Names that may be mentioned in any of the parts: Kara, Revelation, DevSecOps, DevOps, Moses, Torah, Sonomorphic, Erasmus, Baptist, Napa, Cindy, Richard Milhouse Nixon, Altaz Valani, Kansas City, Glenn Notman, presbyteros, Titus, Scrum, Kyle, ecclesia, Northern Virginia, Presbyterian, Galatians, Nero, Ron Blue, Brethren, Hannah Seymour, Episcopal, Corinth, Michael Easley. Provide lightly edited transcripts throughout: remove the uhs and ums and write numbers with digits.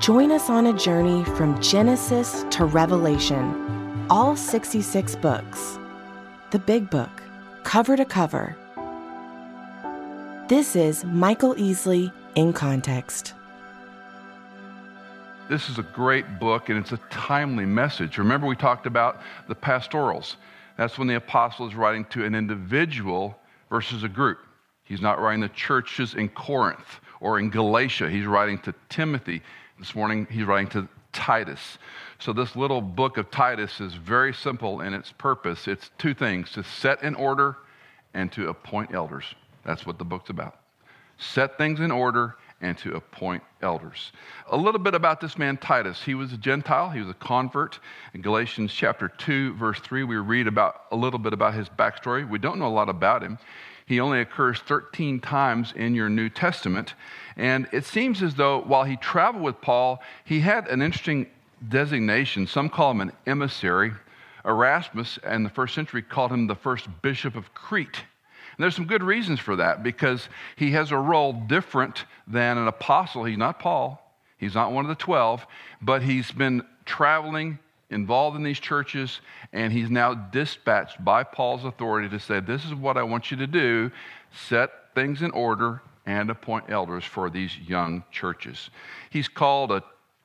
Join us on a journey from Genesis to Revelation. All 66 books. The Big Book, cover to cover. This is Michael Easley in Context. This is a great book, and it's a timely message. Remember, we talked about the pastorals. That's when the apostle is writing to an individual versus a group. He's not writing to churches in Corinth or in Galatia. He's writing to Timothy. This morning, he's writing to Titus. So this little book of Titus is very simple in its purpose. It's 2 things: to set in order and to appoint elders. That's what the book's about. Set things in order and to appoint elders. A little bit about this man Titus. He was a Gentile. He was a convert. In Galatians chapter 2, verse 3, we read a little bit about his backstory. We don't know a lot about him. He only occurs 13 times in your New Testament. And it seems as though while he traveled with Paul, he had an interesting designation. Some call him an emissary. Erasmus in the first century called him the first bishop of Crete. And there's some good reasons for that, because he has a role different than an apostle. He's not Paul. He's not one of the 12, but he's been traveling, involved in these churches, and he's now dispatched by Paul's authority to say, this is what I want you to do: set things in order and appoint elders for these young churches. He's called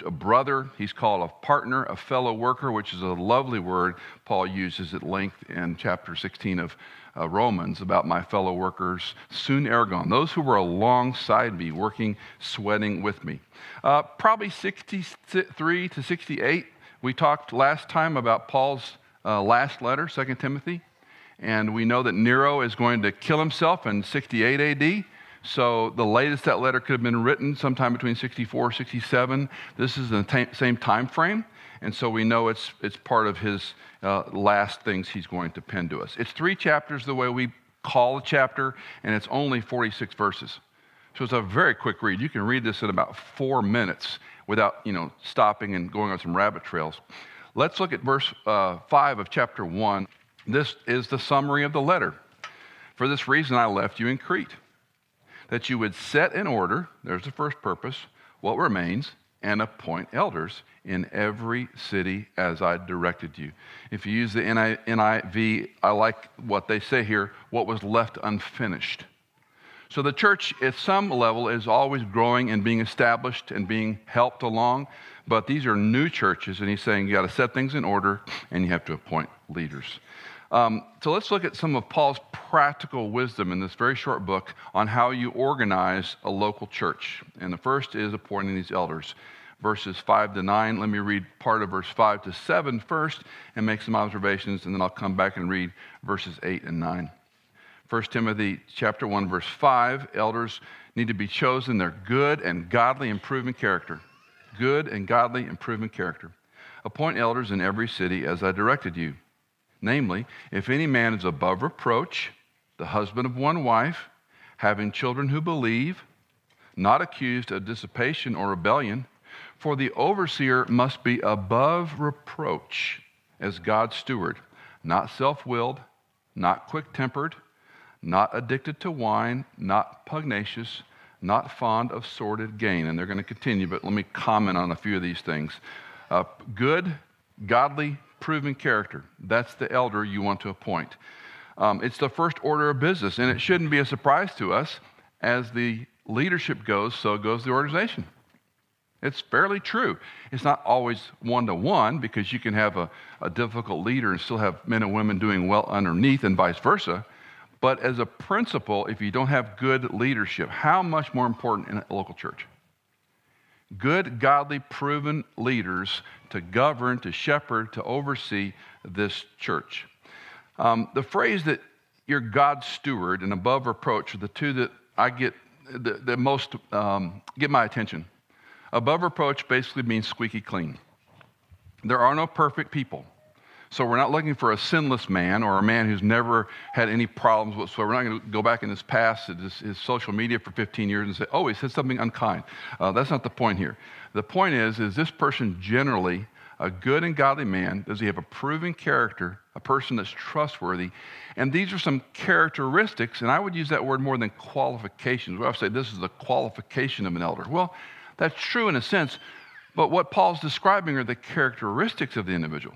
a brother, he's called a partner, a fellow worker, which is a lovely word Paul uses at length in chapter 16 of Romans about my fellow workers, soon ergon, those who were alongside me, working, sweating with me. Probably 63 to 68, we talked last time about Paul's last letter, 2 Timothy, and we know that Nero is going to kill himself in 68 A.D., so the latest that letter could have been written sometime between 64 and 67. This is the same time frame, and so we know it's part of his last things he's going to pen to us. It's 3 chapters the way we call a chapter, and it's only 46 verses. So it's a very quick read. You can read this in about 4 minutes, without stopping and going on some rabbit trails. Let's look at verse 5 of chapter 1. This is the summary of the letter. For this reason I left you in Crete, that you would set in order, there's the first purpose, what remains, and appoint elders in every city as I directed you. If you use the NIV, I like what they say here, what was left unfinished. So the church at some level is always growing and being established and being helped along, but these are new churches, and he's saying you got to set things in order and you have to appoint leaders. So let's look at some of Paul's practical wisdom in this very short book on how you organize a local church. And the first is appointing these elders. Verses 5 to 9, let me read part of verse 5 to 7 first and make some observations, and then I'll come back and read verses 8 and 9. 1 Timothy chapter 1, verse 5, elders need to be chosen. They're good and godly, improving character. Good and godly, improving character. Appoint elders in every city as I directed you. Namely, if any man is above reproach, the husband of one wife, having children who believe, not accused of dissipation or rebellion, for the overseer must be above reproach as God's steward, not self-willed, not quick-tempered, not addicted to wine, not pugnacious, not fond of sordid gain. And they're going to continue, but let me comment on a few of these things. Good, godly, proven character. That's the elder you want to appoint. It's the first order of business, and it shouldn't be a surprise to us. As the leadership goes, so goes the organization. It's fairly true. It's not always one-to-one, because you can have a difficult leader and still have men and women doing well underneath and vice versa. But as a principle, if you don't have good leadership, how much more important in a local church? Good, godly, proven leaders to govern, to shepherd, to oversee this church. The phrase that you're God's steward and above reproach are the 2 that I get that most get my attention. Above reproach basically means squeaky clean. There are no perfect people. So we're not looking for a sinless man or a man who's never had any problems whatsoever. We're not going to go back in his past, his social media for 15 years and say, oh, he said something unkind. That's not the point here. The point is this person generally a good and godly man? Does he have a proven character, a person that's trustworthy? And these are some characteristics, and I would use that word more than qualifications. Well, I would say this is the qualification of an elder. Well, that's true in a sense, but what Paul's describing are the characteristics of the individual,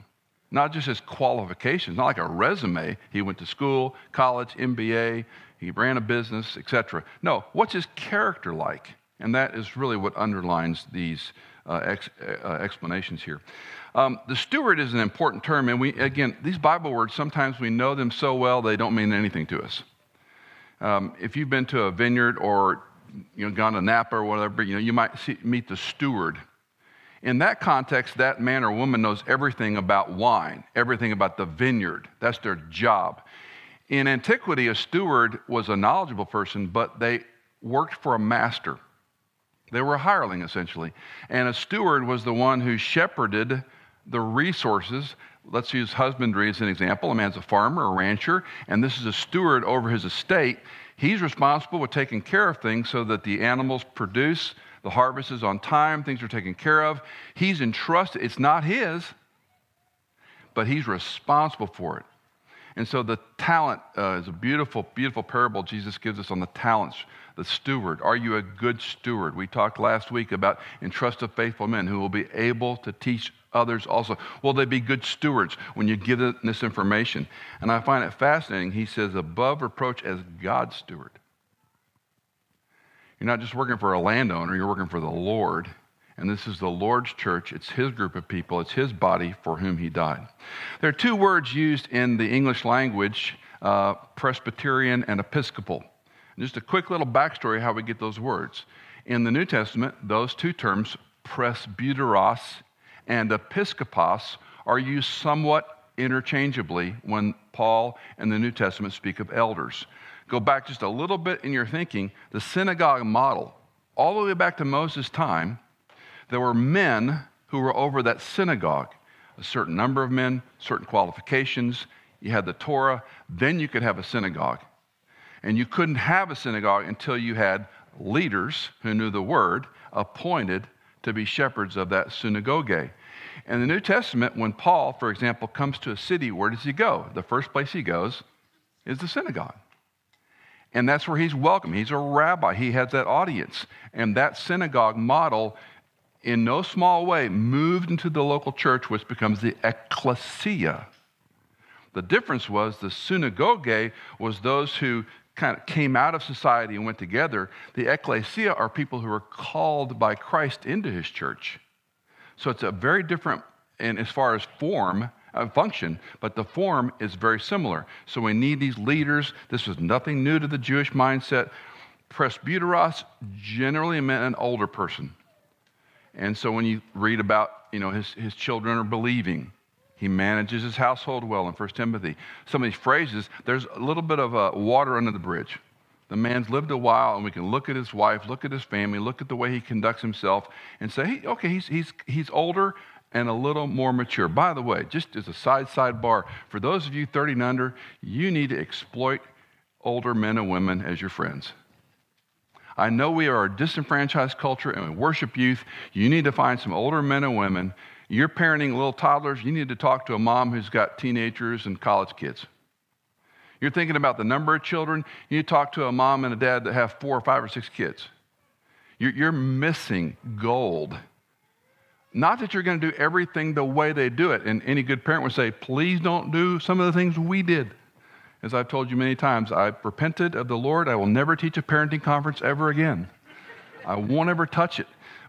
not just his qualifications, not like a resume. He went to school, college, MBA, he ran a business, etc. No, what's his character like? And that is really what underlines these explanations here. The steward is an important term, and again, these Bible words, sometimes we know them so well they don't mean anything to us. If you've been to a vineyard or gone to Napa or whatever, you might meet the steward. In that context, that man or woman knows everything about wine, everything about the vineyard. That's their job. In antiquity, a steward was a knowledgeable person, but they worked for a master. They were a hireling, essentially. And a steward was the one who shepherded the resources. Let's use husbandry as an example. A man's a farmer, a rancher, and this is a steward over his estate. He's responsible for taking care of things so that the animals produce, the harvest is on time, things are taken care of. He's entrusted. It's not his, but he's responsible for it. And so the talent is a beautiful, beautiful parable Jesus gives us on the talents. The steward. Are you a good steward? We talked last week about entrust of faithful men who will be able to teach others also. Will they be good stewards when you give them this information? And I find it fascinating. He says, above reproach as God's steward. You're not just working for a landowner, you're working for the Lord. And this is the Lord's church. It's his group of people. It's his body for whom he died. There are two words used in the English language, Presbyterian and Episcopal. And just a quick little backstory how we get those words. In the New Testament, those two terms, presbyteros and episkopos, are used somewhat interchangeably when Paul and the New Testament speak of elders. Go back just a little bit in your thinking. The synagogue model, all the way back to Moses' time, there were men who were over that synagogue, a certain number of men, certain qualifications. You had the Torah, then you could have a synagogue. And you couldn't have a synagogue until you had leaders who knew the word appointed to be shepherds of that synagogue. In the New Testament, when Paul, for example, comes to a city, where does he go? The first place he goes is the synagogue. And that's where he's welcome. He's a rabbi. He has that audience. And that synagogue model, in no small way, moved into the local church, which becomes the ecclesia. The difference was the synagogue was those who kind of came out of society and went together. The ecclesia are people who are called by Christ into his church. So it's a very different, and as far as form, function, but the form is very similar. So we need these leaders. This was nothing new to the Jewish mindset. Presbyteros generally meant an older person. And so when you read about, his children are believing, he manages his household well in 1 Timothy. Some of these phrases, there's a little bit of water under the bridge. The man's lived a while, and we can look at his wife, look at his family, look at the way he conducts himself, and say, hey, okay, he's older and a little more mature. By the way, just as a sidebar, for those of you 30 and under, you need to exploit older men and women as your friends. I know we are a disenfranchised culture, and we worship youth. You need to find some older men and women. You're parenting little toddlers, you need to talk to a mom who's got teenagers and college kids. You're thinking about the number of children, you need to talk to a mom and a dad that have 4 or 5 or 6 kids. You're missing gold. Not that you're going to do everything the way they do it, and any good parent would say, please don't do some of the things we did. As I've told you many times, I've repented of the Lord. I will never teach a parenting conference ever again. I won't ever touch it.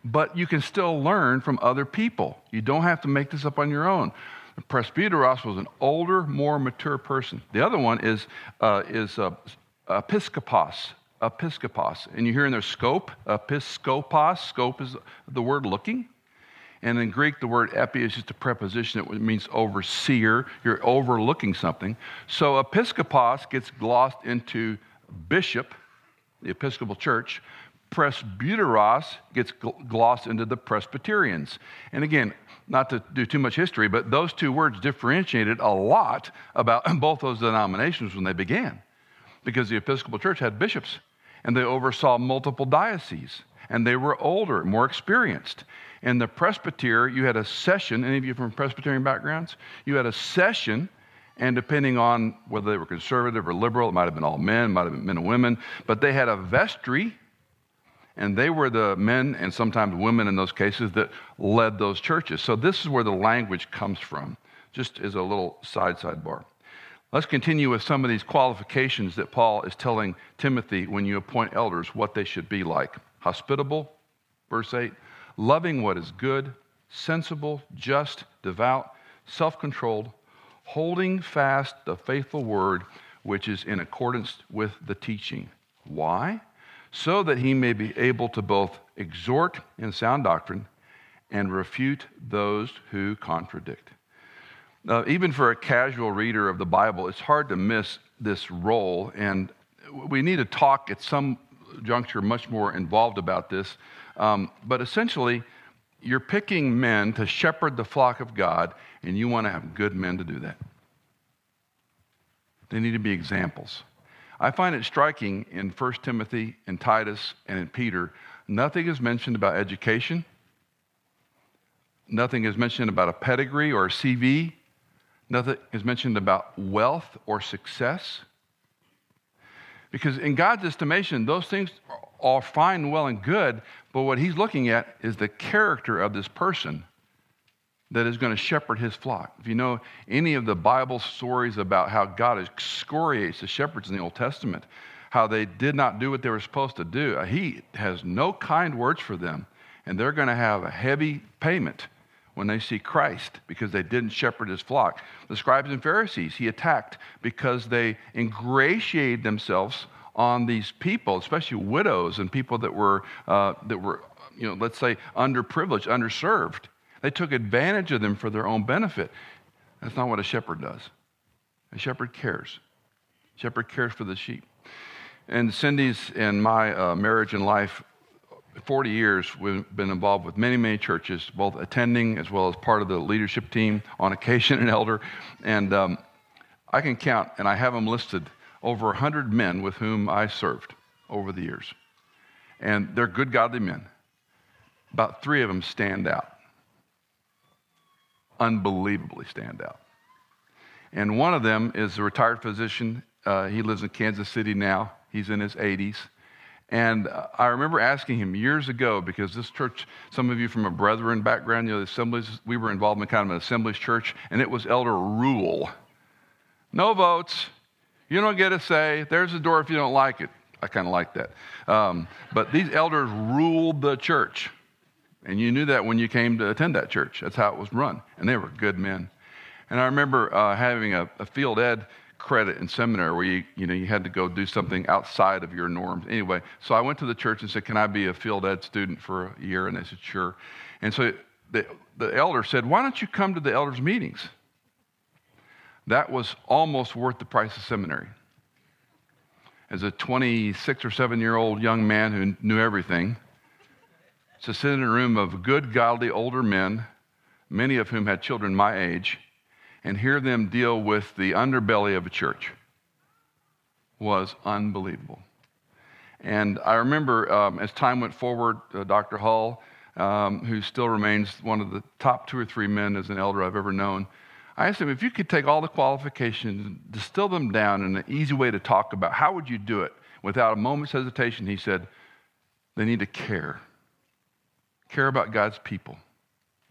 But you can still learn from other people. You don't have to make this up on your own. Presbyteros was an older, more mature person. The other one is episkopos. And you hear in there scope, episkopos. Scope is the word looking. And in Greek, the word epi is just a preposition. It means overseer. You're overlooking something. So episkopos gets glossed into bishop, the Episcopal Church. presbyteros gets glossed into the Presbyterians. And again, not to do too much history, but those two words differentiated a lot about both those denominations when they began, because the Episcopal Church had bishops, and they oversaw multiple dioceses, and they were older, more experienced. In the presbytery, you had a session. Any of you from Presbyterian backgrounds? You had a session, and depending on whether they were conservative or liberal, it might have been all men, might have been men and women, but they had a vestry, and they were the men and sometimes women in those cases that led those churches. So this is where the language comes from, just as a little sidebar. Let's continue with some of these qualifications that Paul is telling Timothy when you appoint elders, what they should be like. Hospitable, verse 8, loving what is good, sensible, just, devout, self-controlled, holding fast the faithful word, which is in accordance with the teaching. Why? So that he may be able to both exhort in sound doctrine and refute those who contradict. Even for a casual reader of the Bible, it's hard to miss this role, and we need to talk at some juncture much more involved about this. But essentially, you're picking men to shepherd the flock of God, and you want to have good men to do that. They need to be examples. I find it striking in 1 Timothy, in Titus, and in Peter, nothing is mentioned about education. Nothing is mentioned about a pedigree or a CV. Nothing is mentioned about wealth or success. Because in God's estimation, those things are fine, well, and good, but what he's looking at is the character of this person that is going to shepherd his flock. If you know any of the Bible stories about how God excoriates the shepherds in the Old Testament, how they did not do what they were supposed to do, he has no kind words for them, and they're going to have a heavy payment when they see Christ, because they didn't shepherd his flock. The scribes and Pharisees he attacked because they ingratiated themselves on these people, especially widows and people that were, let's say, underprivileged, underserved. They took advantage of them for their own benefit. That's not what a shepherd does. A shepherd cares. A shepherd cares for the sheep. And Cindy's and my marriage and life, 40 years we've been involved with many, many churches, both attending as well as part of the leadership team, on occasion an elder. And I can count, and I have them listed, over 100 men with whom I served over the years. And they're good, godly men. About 3 of them stand out. Unbelievably stand out. And one of them is a retired physician. He lives in Kansas City now. He's in his 80s. And I remember asking him years ago, because this church, some of you from a Brethren background, the assemblies, we were involved in kind of an assemblies church, and it was elder rule. No votes. You don't get a say. There's the door if you don't like it. I kind of like that. But these elders ruled the church. And you knew that when you came to attend that church. That's how it was run. And they were good men. And I remember having a field ed credit in seminary where you had to go do something outside of your norms. Anyway, so I went to the church and said, "Can I be a field ed student for a year?" And they said, "Sure." And so the elder said, "Why don't you come to the elders' meetings?" That was almost worth the price of seminary. As a 26 or 7-year-old young man who knew everything, to sit in a room of good, godly, older men, many of whom had children my age, and hear them deal with the underbelly of a church was unbelievable. And I remember as time went forward, Dr. Hull, who still remains one of the top 2 or 3 men as an elder I've ever known, I asked him, if you could take all the qualifications and distill them down in an easy way to talk about, how would you do it? Without a moment's hesitation, he said, they need to care. Care about God's people.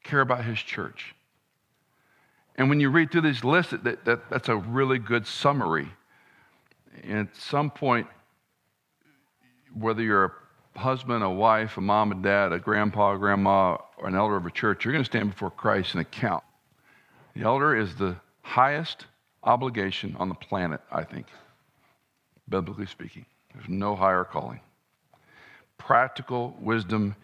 Care about his church. And when you read through these lists, that's a really good summary. And at some point, whether you're a husband, a wife, a mom and dad, a grandpa, a grandma, or an elder of a church, you're going to stand before Christ and account. The elder is the highest obligation on the planet, I think, biblically speaking. There's no higher calling. Practical wisdom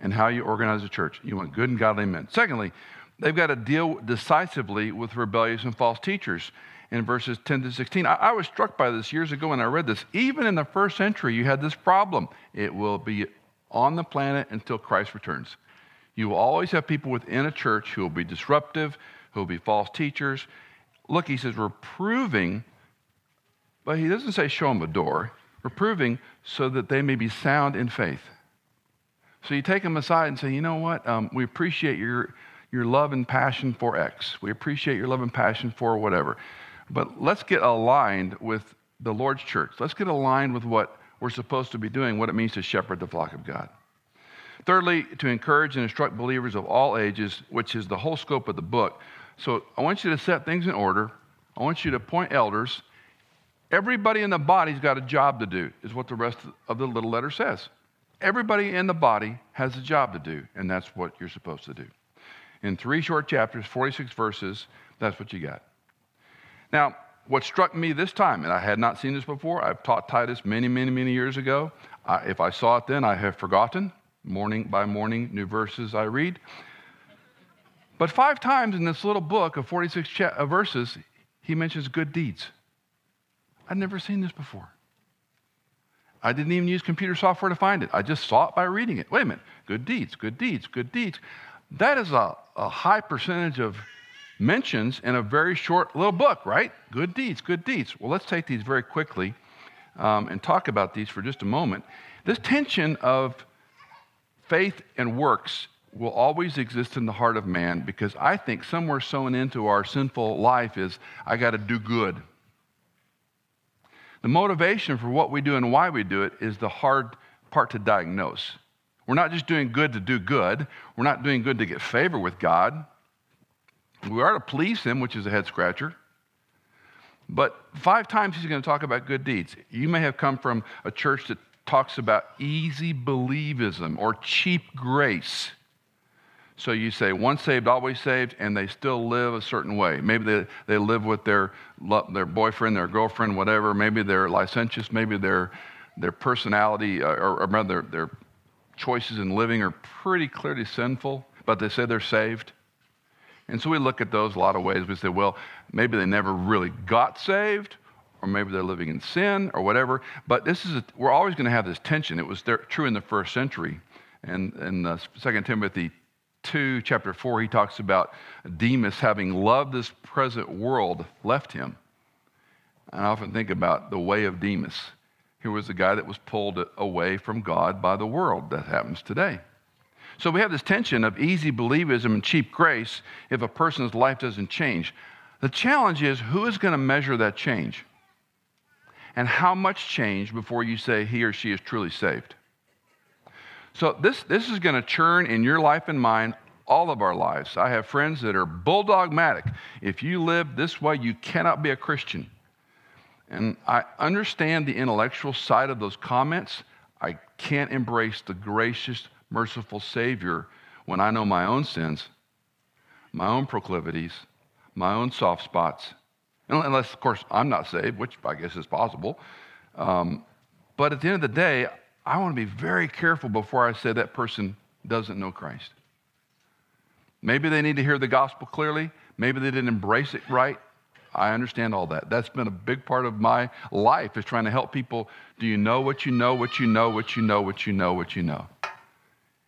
and how you organize a church. You want good and godly men. Secondly, they've got to deal decisively with rebellious and false teachers. In verses 10 to 16, I was struck by this years ago when I read this. Even in the first century, you had this problem. It will be on the planet until Christ returns. You will always have people within a church who will be disruptive, who will be false teachers. Look, he says, reproving, but he doesn't say show them the door. Reproving so that they may be sound in faith. So you take them aside and say, you know what? We appreciate your love and passion for X. We appreciate your love and passion for whatever. But let's get aligned with the Lord's church. Let's get aligned with what we're supposed to be doing, what it means to shepherd the flock of God. Thirdly, to encourage and instruct believers of all ages, which is the whole scope of the book. So I want you to set things in order. I want you to appoint elders. Everybody in the body's got a job to do, is what the rest of the little letter says. Everybody in the body has a job to do, and that's what you're supposed to do. In 3 short chapters, 46 verses, that's what you got. Now, what struck me this time, and I had not seen this before, I've taught Titus many years ago. If I saw it then, I have forgotten. Morning by morning, new verses I read. But 5 times in this little book of 46 verses, he mentions good deeds. I'd never seen this before. I didn't even use computer software to find it. I just saw it by reading it. Wait a minute. Good deeds, good deeds, good deeds. That is a high percentage of mentions in a very short little book, right? Good deeds, good deeds. Well, let's take these very quickly and talk about these for just a moment. This tension of faith and works will always exist in the heart of man, because I think somewhere sewn into our sinful life is, I got to do good. The motivation for what we do and why we do it is the hard part to diagnose. We're not just doing good to do good. We're not doing good to get favor with God. We are to please him, which is a head scratcher. But 5 times he's going to talk about good deeds. You may have come from a church that talks about easy believism or cheap grace. So you say, once saved, always saved, and they still live a certain way. Maybe they live with their boyfriend, their girlfriend, whatever. Maybe they're licentious. Maybe their personality or rather their choices in living are pretty clearly sinful, but they say they're saved. And so we look at those a lot of ways. We say, well, maybe they never really got saved, or maybe they're living in sin or whatever. But this is we're always going to have this tension. It was true in the first century. And in 2 Timothy 2, chapter 4, he talks about Demas having loved this present world, left him. And I often think about the way of Demas. He was the guy that was pulled away from God by the world. That happens today. So we have this tension of easy believism and cheap grace if a person's life doesn't change. The challenge is, who is going to measure that change? And how much change before you say he or she is truly saved? So this is going to churn in your life and mine, all of our lives. I have friends that are bulldogmatic. If you live this way, you cannot be a Christian. And I understand the intellectual side of those comments. I can't embrace the gracious, merciful Savior when I know my own sins, my own proclivities, my own soft spots. Unless, of course, I'm not saved, which I guess is possible. But at the end of the day, I want to be very careful before I say that person doesn't know Christ. Maybe they need to hear the gospel clearly. Maybe they didn't embrace it right. I understand all that. That's been a big part of my life, is trying to help people. Do you know what you know, what you know, what you know, what you know, what you know?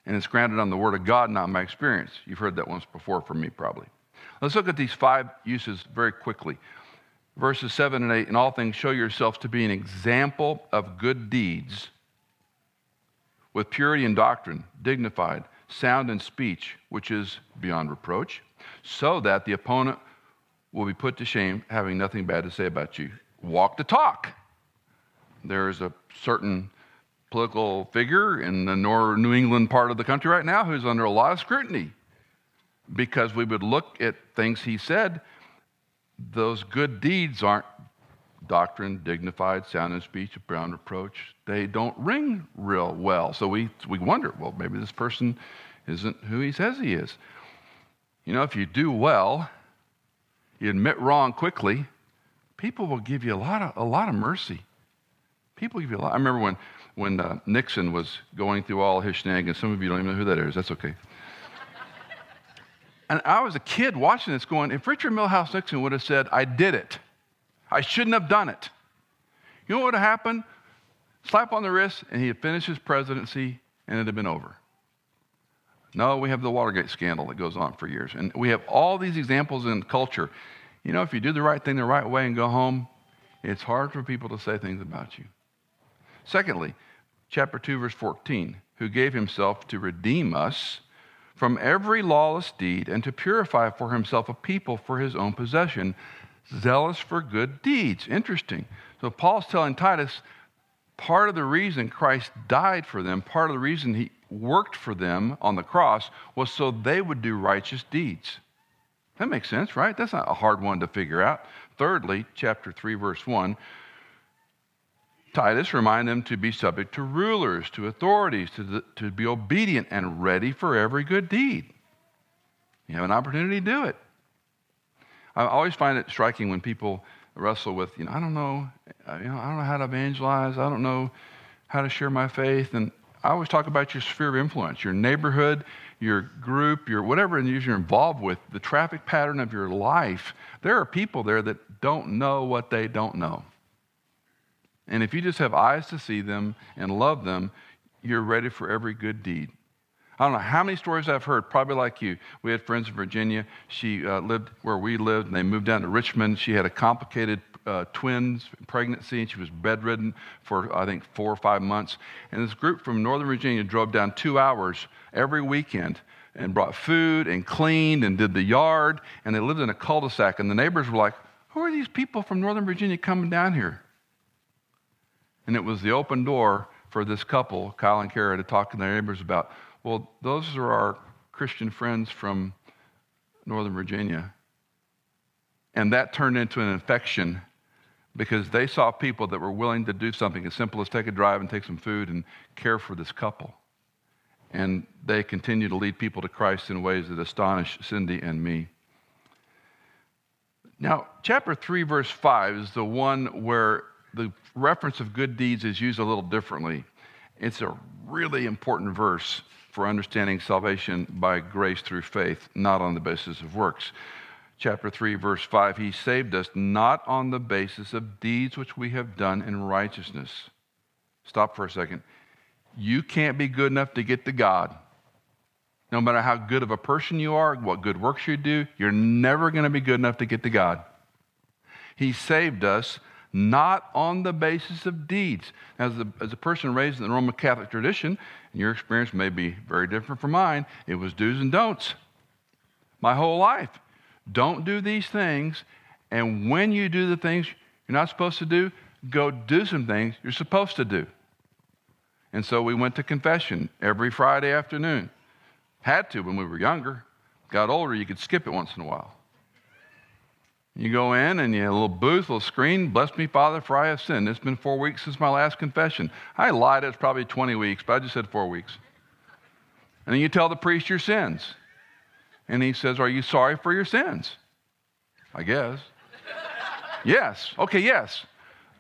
And it's grounded on the Word of God, not my experience. You've heard that once before from me, probably. Let's look at these 5 uses very quickly. Verses 7 and 8, in all things show yourselves to be an example of good deeds, with purity in doctrine, dignified, sound in speech, which is beyond reproach, so that the opponent will be put to shame, having nothing bad to say about you. Walk the talk. There is a certain political figure in the New England part of the country right now who's under a lot of scrutiny, because we would look at things he said. Those good deeds aren't doctrine, dignified, sound in speech, beyond reproach. They don't ring real well. So we wonder, well, maybe this person isn't who he says he is. You know, if you do well, you admit wrong quickly, people will give you a lot of mercy. People give you a lot. I remember when Nixon was going through all his shenanigans. Some of you don't even know who that is. That's okay. And I was a kid watching this going, if Richard Milhouse Nixon would have said, I did it, I shouldn't have done it, you know what would have happened? Slap on the wrist, and he'd finish his presidency and it'd have been over. No, we have the Watergate scandal that goes on for years. And we have all these examples in culture. You know, if you do the right thing the right way and go home, it's hard for people to say things about you. Secondly, chapter 2, verse 14, who gave himself to redeem us from every lawless deed and to purify for himself a people for his own possession, zealous for good deeds. Interesting. So Paul's telling Titus, part of the reason Christ died for them, part of the reason he worked for them on the cross was so they would do righteous deeds. That makes sense, right? That's not a hard one to figure out. Thirdly, chapter 3, verse 1, Titus reminded them to be subject to rulers, to authorities, to be obedient and ready for every good deed. You have an opportunity to do it. I always find it striking when people wrestle with, I don't know how to evangelize. I don't know how to share my faith. And I always talk about your sphere of influence, your neighborhood, your group, your whatever it is you're involved with, the traffic pattern of your life. There are people there that don't know what they don't know. And if you just have eyes to see them and love them, you're ready for every good deed. I don't know how many stories I've heard, probably like you. We had friends in Virginia. She lived where we lived, and they moved down to Richmond. She had a complicated twins pregnancy, and she was bedridden for, I think, 4 or 5 months. And this group from Northern Virginia drove down 2 hours every weekend and brought food and cleaned and did the yard, and they lived in a cul-de-sac. And the neighbors were like, who are these people from Northern Virginia coming down here? And it was the open door for this couple, Kyle and Kara, to talk to their neighbors about, well, those are our Christian friends from Northern Virginia. And that turned into an infection because they saw people that were willing to do something as simple as take a drive and take some food and care for this couple. And they continue to lead people to Christ in ways that astonish Cindy and me. Now, chapter 3, verse 5 is the one where the reference of good deeds is used a little differently. It's a really important verse for understanding salvation by grace through faith, not on the basis of works. Chapter 3, verse 5, he saved us not on the basis of deeds which we have done in righteousness. Stop for a second. You can't be good enough to get to God. No matter how good of a person you are, what good works you do, you're never going to be good enough to get to God. He saved us not on the basis of deeds. As a person raised in the Roman Catholic tradition, and your experience may be very different from mine, it was do's and don'ts. My whole life. Don't do these things, and when you do the things you're not supposed to do, go do some things you're supposed to do. And so we went to confession every Friday afternoon. Had to when we were younger. Got older, you could skip it once in a while. You go in and you have a little booth, a little screen. Bless me, Father, for I have sinned. It's been 4 weeks since my last confession. I lied, it's probably 20 weeks, but I just said 4 weeks. And then you tell the priest your sins. And he says, are you sorry for your sins? I guess. Yes. Okay, yes.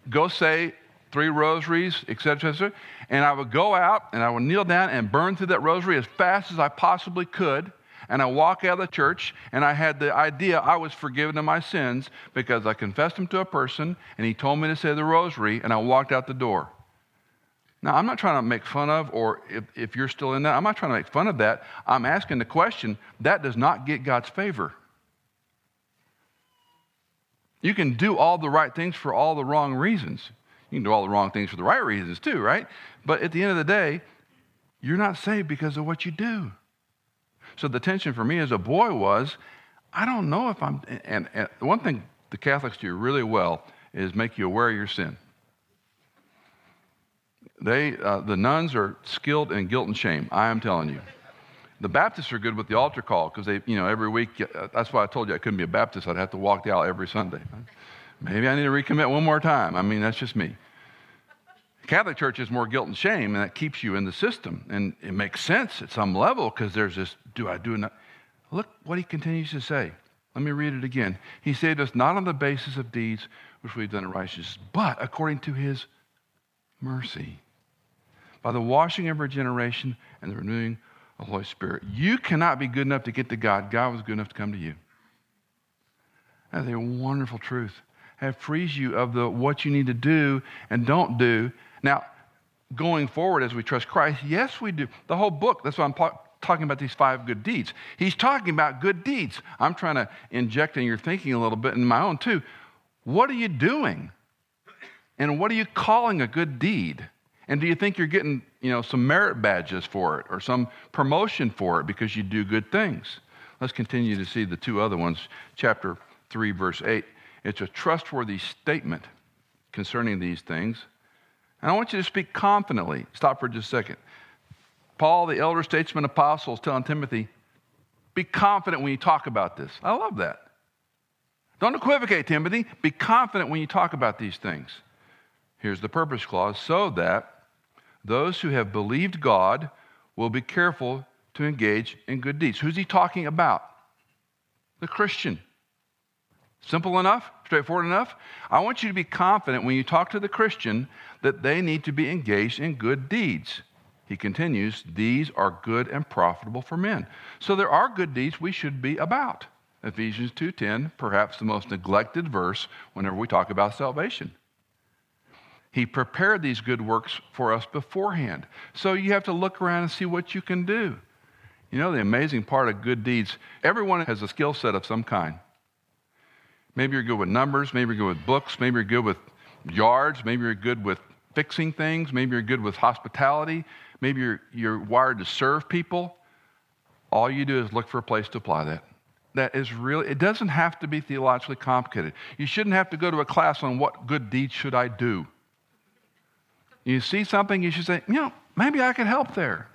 Go say 3 rosaries, etc., etc. And I would go out and I would kneel down and burn through that rosary as fast as I possibly could. And I walk out of the church, and I had the idea I was forgiven of my sins because I confessed them to a person, and he told me to say the rosary, and I walked out the door. Now, I'm not trying to make fun of, or if you're still in that, I'm not trying to make fun of that. I'm asking the question, that does not get God's favor. You can do all the right things for all the wrong reasons. You can do all the wrong things for the right reasons too, right? But at the end of the day, you're not saved because of what you do. So the tension for me as a boy was, I don't know if I'm, and one thing the Catholics do really well is make you aware of your sin. The nuns are skilled in guilt and shame, I am telling you. The Baptists are good with the altar call because they, every week, that's why I told you I couldn't be a Baptist. I'd have to walk the aisle every Sunday. Maybe I need to recommit one more time. I mean, that's just me. Catholic Church is more guilt and shame, and that keeps you in the system. And it makes sense at some level because there's this, do I do not? Look what he continues to say. Let me read it again. He saved us not on the basis of deeds which we've done in righteousness, but according to his mercy, by the washing of regeneration and the renewing of the Holy Spirit. You cannot be good enough to get to God. God was good enough to come to you. That's a wonderful truth. That frees you of what you need to do and don't do. Now, going forward as we trust Christ? Yes, we do. The whole book, that's why I'm talking about these 5 good deeds. He's talking about good deeds. I'm trying to inject in your thinking a little bit, and my own too. What are you doing? And what are you calling a good deed? And do you think you're getting, some merit badges for it or some promotion for it because you do good things? Let's continue to see the 2 other ones. Chapter 3, verse 8. It's a trustworthy statement concerning these things. And I want you to speak confidently. Stop for just a second. Paul, the elder statesman apostle, is telling Timothy, be confident when you talk about this. I love that. Don't equivocate, Timothy. Be confident when you talk about these things. Here's the purpose clause. So that those who have believed God will be careful to engage in good deeds. Who's he talking about? The Christian. Simple enough? Straightforward enough? I want you to be confident when you talk to the Christian that they need to be engaged in good deeds. He continues, these are good and profitable for men. So there are good deeds we should be about. Ephesians 2:10, perhaps the most neglected verse whenever we talk about salvation. He prepared these good works for us beforehand. So you have to look around and see what you can do. You know, the amazing part of good deeds, everyone has a skill set of some kind. Maybe you're good with numbers, maybe you're good with books, maybe you're good with yards, maybe you're good with fixing things, maybe you're good with hospitality, maybe you're wired to serve people. All you do is look for a place to apply that. That is really, it doesn't have to be theologically complicated. You shouldn't have to go to a class on what good deed should I do. You see something, you should say, maybe I could help there.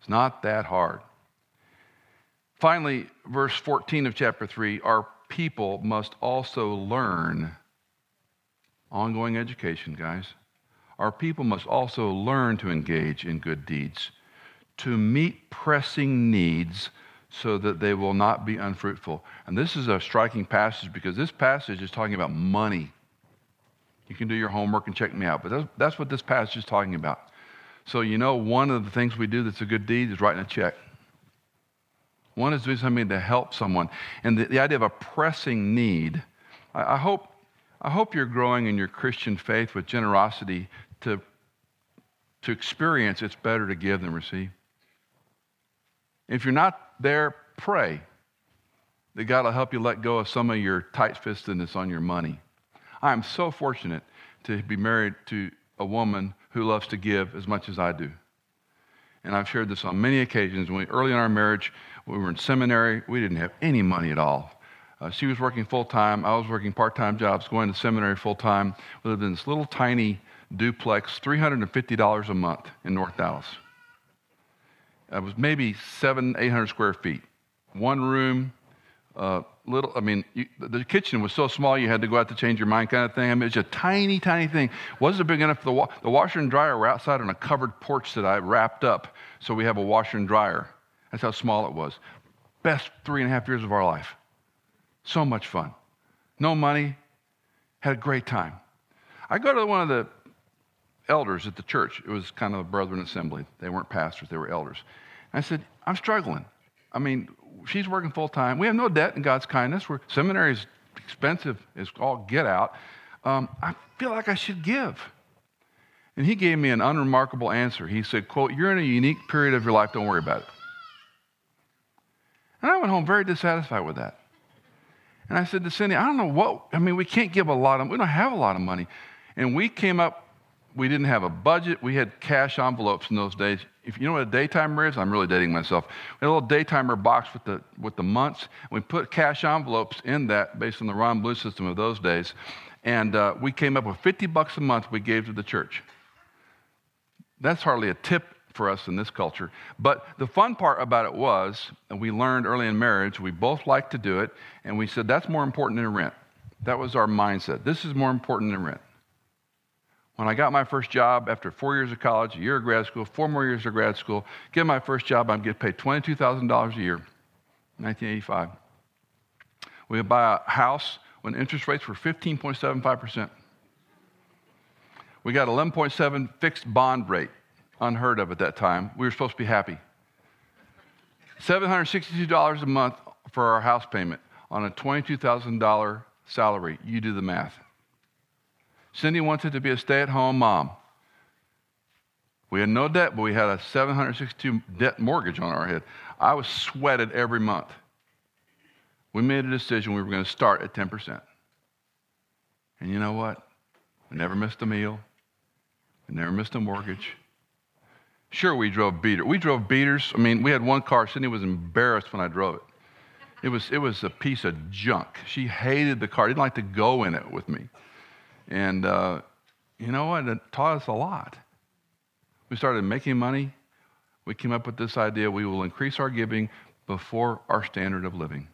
It's not that hard. Finally, verse 14 of chapter 3, our people must also learn, ongoing education, guys. Our people must also learn to engage in good deeds, to meet pressing needs so that they will not be unfruitful. And this is a striking passage because this passage is talking about money. You can do your homework and check me out, but that's what this passage is talking about. So one of the things we do that's a good deed is writing a check. One is doing something to help someone. And the idea of a pressing need, I hope you're growing in your Christian faith with generosity to experience it's better to give than receive. If you're not there, pray that God will help you let go of some of your tight-fistedness on your money. I'm so fortunate to be married to a woman who loves to give as much as I do. And I've shared this on many occasions. Early in our marriage, we were in seminary. We didn't have any money at all. She was working full-time. I was working part-time jobs, going to seminary full-time. We lived in this little tiny duplex, $350 a month in North Dallas. It was maybe 700-800 square feet. One room, the kitchen was so small you had to go out to change your mind kind of thing. It was a tiny, tiny thing. Wasn't big enough for the washer and dryer were outside on a covered porch that I wrapped up, so we have a washer and dryer. That's how small it was. Best 3.5 years of our life. So much fun. No money. Had a great time. I go to one of the elders at the church. It was kind of a Brethren assembly. They weren't pastors. They were elders. And I said, I'm struggling. She's working full-time. We have no debt in God's kindness. Seminary is expensive. It's all get out. I feel like I should give. And he gave me an unremarkable answer. He said, quote, you're in a unique period of your life. Don't worry about it. And I went home very dissatisfied with that. And I said to Cindy, we can't give we don't have a lot of money. And we came up, we didn't have a budget. We had cash envelopes in those days. If you know what a daytimer is, I'm really dating myself. We had a little daytimer box with the months. We put cash envelopes in that based on the Ron Blue system of those days. And we came up with $50 a month we gave to the church. That's hardly a tip for us in this culture. But the fun part about it was, and we learned early in marriage, we both liked to do it. And we said, that's more important than rent. That was our mindset. This is more important than rent. When I got my first job after 4 years of college, a year of grad school, 4 more years of grad school, get my first job, I'm getting paid $22,000 a year, 1985. We would buy a house when interest rates were 15.75%. We got 11.7 fixed bond rate, unheard of at that time. We were supposed to be happy. $762 a month for our house payment on a $22,000 salary. You do the math. Cindy wanted to be a stay-at-home mom. We had no debt, but we had a $762 debt mortgage on our head. I was sweated every month. We made a decision we were going to start at 10%. And you know what? We never missed a meal. We never missed a mortgage. Sure, we drove beaters. We drove beaters. I mean, we had one car. Cindy was embarrassed when I drove it. It was a piece of junk. She hated the car. Didn't like to go in it with me. And you know what? It taught us a lot. We started making money. We came up with this idea: we will increase our giving before our standard of living.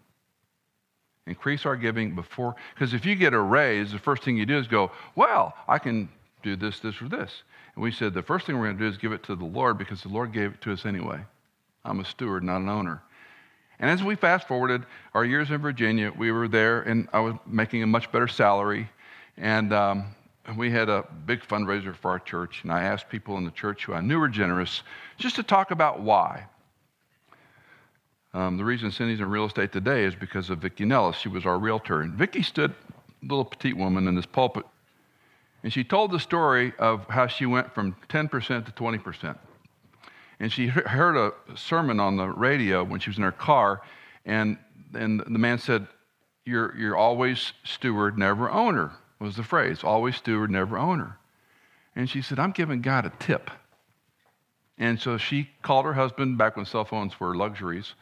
Increase our giving before, because if you get a raise, the first thing you do is go, well, I can do this, this, or this. And we said the first thing we're going to do is give it to the Lord, because the Lord gave it to us anyway. I'm a steward, not an owner. And as we fast forwarded our years in Virginia, we were there, and I was making a much better salary. And we had a big fundraiser for our church, and I asked people in the church who I knew were generous just to talk about why. The reason Cindy's in real estate today is because of Vicki Nellis. She was our realtor. And Vicki stood, little petite woman, in this pulpit, and she told the story of how she went from 10% to 20%. And she heard a sermon on the radio when she was in her car, and the man said, you're always steward, never owner, was the phrase, always steward, never owner. And she said, I'm giving God a tip. And so she called her husband back when cell phones were luxuries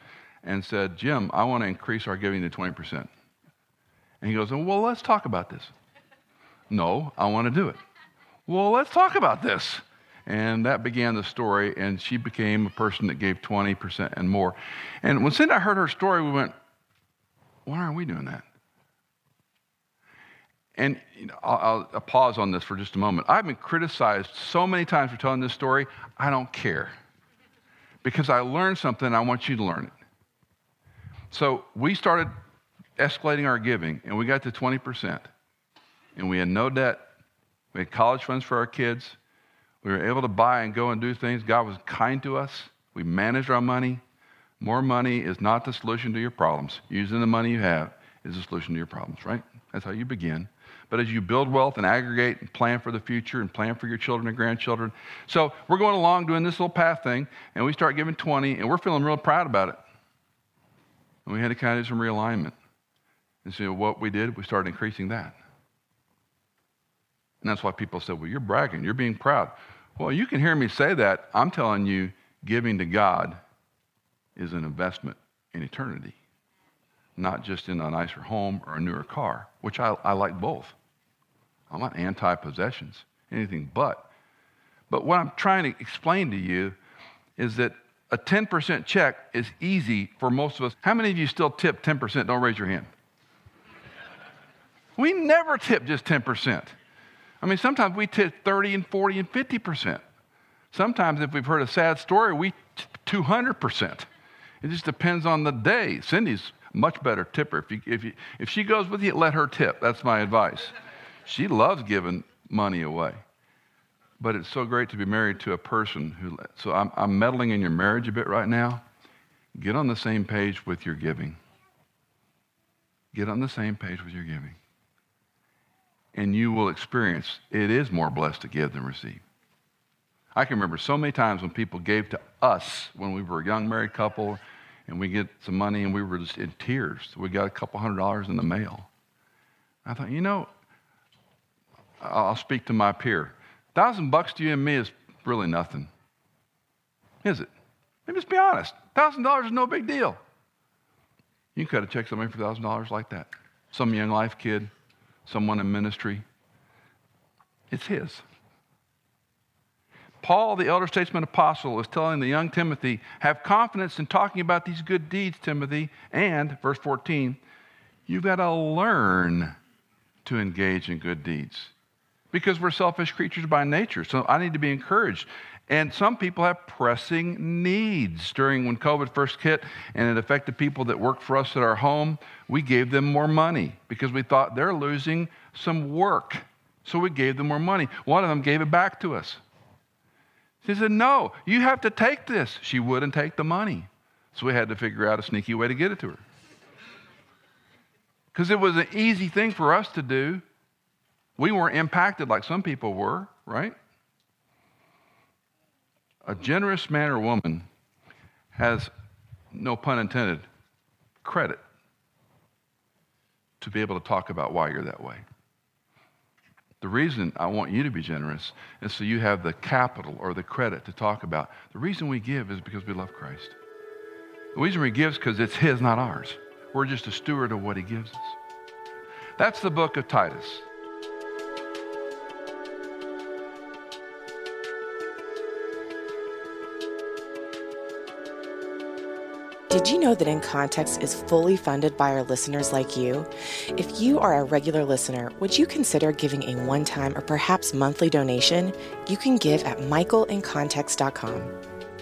and said, Jim, I want to increase our giving to 20%. And he goes, well, let's talk about this. No, I want to do it. Well, let's talk about this. And that began the story, and she became a person that gave 20% and more. And when Cindy heard her story, we went, why aren't we doing that? And I'll pause on this for just a moment. I've been criticized so many times for telling this story. I don't care, because I learned something. I want you to learn it. So we started escalating our giving, and we got to 20%. And we had no debt. We had college funds for our kids. We were able to buy and go and do things. God was kind to us. We managed our money. More money is not the solution to your problems. Using the money you have is the solution to your problems, right? That's how you begin. But as you build wealth and aggregate and plan for the future and plan for your children and grandchildren. So we're going along doing this little path thing, and we start giving 20, and we're feeling real proud about it. And we had to kind of do some realignment. And so what we did, we started increasing that. And that's why people said, well, you're bragging, you're being proud. Well, you can hear me say that. I'm telling you, giving to God is an investment in eternity, not just in a nicer home or a newer car, which I like both. I'm not anti-possessions, anything but. But what I'm trying to explain to you is that a 10% check is easy for most of us. How many of you still tip 10%? Don't raise your hand. We never tip just 10%. I mean, sometimes we tip 30 and 40 and 50%. Sometimes if we've heard a sad story, we tip 200%. It just depends on the day. Cindy's a much better tipper. If she goes with you, let her tip. That's my advice. She loves giving money away. But it's so great to be married to a person who... So I'm meddling in your marriage a bit right now. Get on the same page with your giving. Get on the same page with your giving. And you will experience it is more blessed to give than receive. I can remember so many times when people gave to us when we were a young married couple, and we get some money, and we were just in tears. We got a couple $100 in the mail. I thought, you know, I'll speak to my peer. $1,000 to you and me is really nothing, is it? I mean, just be honest. $1,000 is no big deal. You could have checked somebody for $1,000 like that. Some young life kid. Someone in ministry. It's his. Paul, the elder statesman apostle, is telling the young Timothy, have confidence in talking about these good deeds, Timothy. And, verse 14, you've got to learn to engage in good deeds, because we're selfish creatures by nature, so I need to be encouraged. And some people have pressing needs. When COVID first hit and it affected people that worked for us at our home, we gave them more money because we thought they're losing some work. So we gave them more money. One of them gave it back to us. She said, no, you have to take this. She wouldn't take the money. So we had to figure out a sneaky way to get it to her. Because it was an easy thing for us to do. We weren't impacted like some people were, right? A generous man or woman has, no pun intended, credit to be able to talk about why you're that way. The reason I want you to be generous is so you have the capital or the credit to talk about. The reason we give is because we love Christ. The reason we give is because it's His, not ours. We're just a steward of what He gives us. That's the book of Titus. Did you know that In Context is fully funded by our listeners like you? If you are a regular listener, would you consider giving a one-time or perhaps monthly donation? You can give at michaelincontext.com.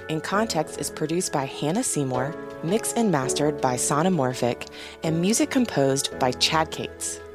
In Context is produced by Hannah Seymour, mixed and mastered by Sonomorphic, and music composed by Chad Cates.